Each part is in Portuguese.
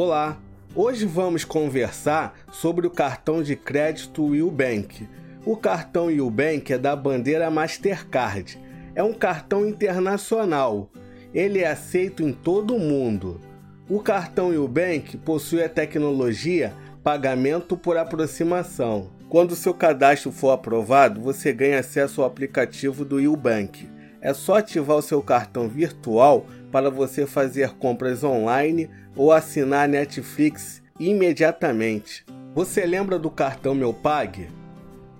Olá, hoje vamos conversar sobre o cartão de crédito Will Bank. O cartão Will Bank é da bandeira Mastercard. É um cartão internacional. Ele é aceito em todo o mundo. O cartão Yubank possui a tecnologia pagamento por aproximação. Quando seu cadastro for aprovado, você ganha acesso ao aplicativo do Yubank. É só ativar o seu cartão virtual para você fazer compras online ou assinar a Netflix imediatamente. Você lembra do cartão Meu Pague?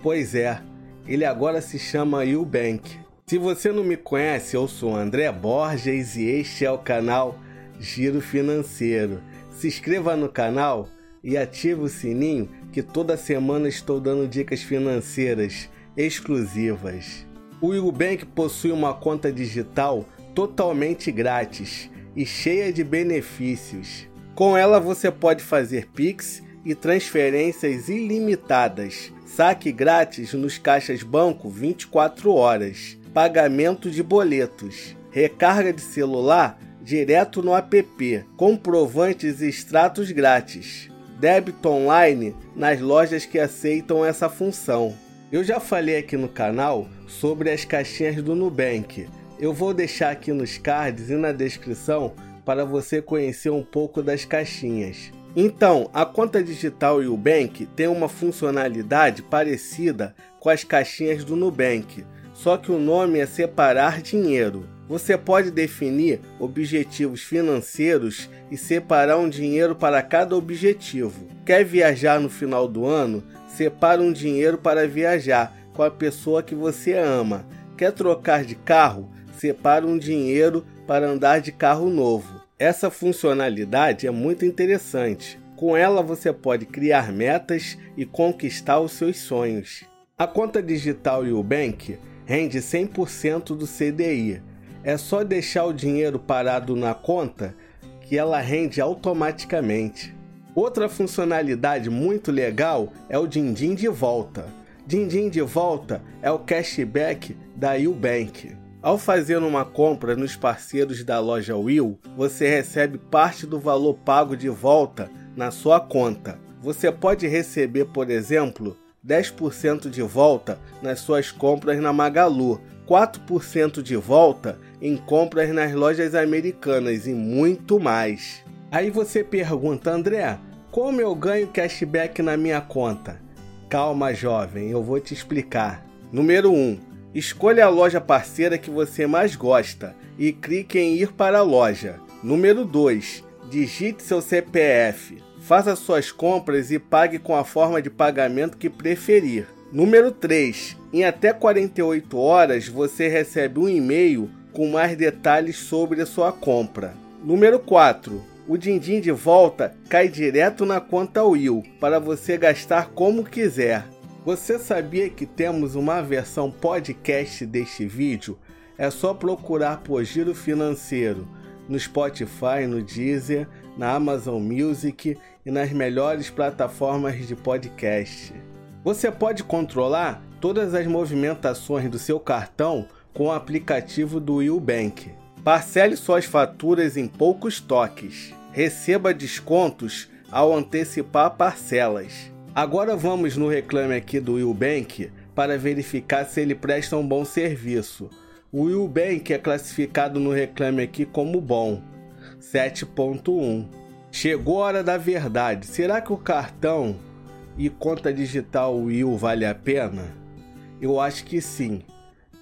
Pois é, ele agora se chama Yubank. Se você não me conhece, eu sou André Borges e este é o canal Giro Financeiro. Se inscreva no canal e ative o sininho que toda semana estou dando dicas financeiras exclusivas. O Weubank possui uma conta digital totalmente grátis e cheia de benefícios. Com ela você pode fazer Pix e transferências ilimitadas, saque grátis nos caixas banco 24 horas. Pagamento de boletos, recarga de celular direto no app, comprovantes e extratos grátis, débito online nas lojas que aceitam essa função. Eu já falei aqui no canal sobre as caixinhas do Nubank. Eu vou deixar aqui nos cards e na descrição para você conhecer um pouco das caixinhas. Então, a conta digital Weubank tem uma funcionalidade parecida com as caixinhas do Nubank, só que o nome é separar dinheiro. Você pode definir objetivos financeiros e separar um dinheiro para cada objetivo. Quer viajar no final do ano? Separa um dinheiro para viajar com a pessoa que você ama. Quer trocar de carro? Separa um dinheiro para andar de carro novo. Essa funcionalidade é muito interessante. Com ela você pode criar metas e conquistar os seus sonhos. A conta digital Weubank rende 100% do CDI. É só deixar o dinheiro parado na conta que ela rende automaticamente. Outra funcionalidade muito legal é o din-din de volta. Din-din de volta é o cashback da Weubank. Ao fazer uma compra nos parceiros da loja Will, você recebe parte do valor pago de volta na sua conta. Você pode receber, por exemplo, 10% de volta nas suas compras na Magalu, 4% de volta em compras nas lojas americanas e muito mais. Aí você pergunta, André, como eu ganho cashback na minha conta? Calma, jovem, eu vou te explicar. Número 1. Escolha a loja parceira que você mais gosta e clique em ir para a loja. Número 2. Digite seu CPF. Faça suas compras e pague com a forma de pagamento que preferir. Número 3. Em até 48 horas, você recebe um e-mail com mais detalhes sobre a sua compra. Número 4. O din-din de volta cai direto na conta Will, para você gastar como quiser. Você sabia que temos uma versão podcast deste vídeo? É só procurar por Giro Financeiro no Spotify, no Deezer, na Amazon Music e nas melhores plataformas de podcast. Você pode controlar todas as movimentações do seu cartão com o aplicativo do Will Bank. Parcele suas faturas em poucos toques. Receba descontos ao antecipar parcelas. Agora vamos no reclame aqui do Will Bank para verificar se ele presta um bom serviço. O Will Bank é classificado no Reclame Aqui como bom, 7.1. Chegou a hora da verdade. Será que o cartão e conta digital Will vale a pena? Eu acho que sim.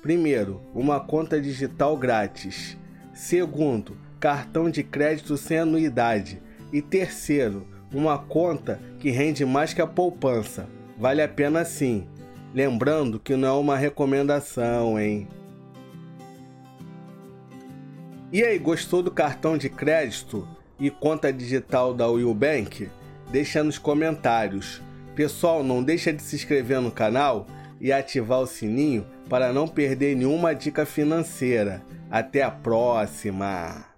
Primeiro, uma conta digital grátis. Segundo, cartão de crédito sem anuidade. E terceiro, uma conta que rende mais que a poupança. Vale a pena sim. Lembrando que não é uma recomendação, hein? E aí, gostou do cartão de crédito e conta digital da Weubank? Deixa nos comentários. Pessoal, não deixa de se inscrever no canal e ativar o sininho para não perder nenhuma dica financeira. Até a próxima!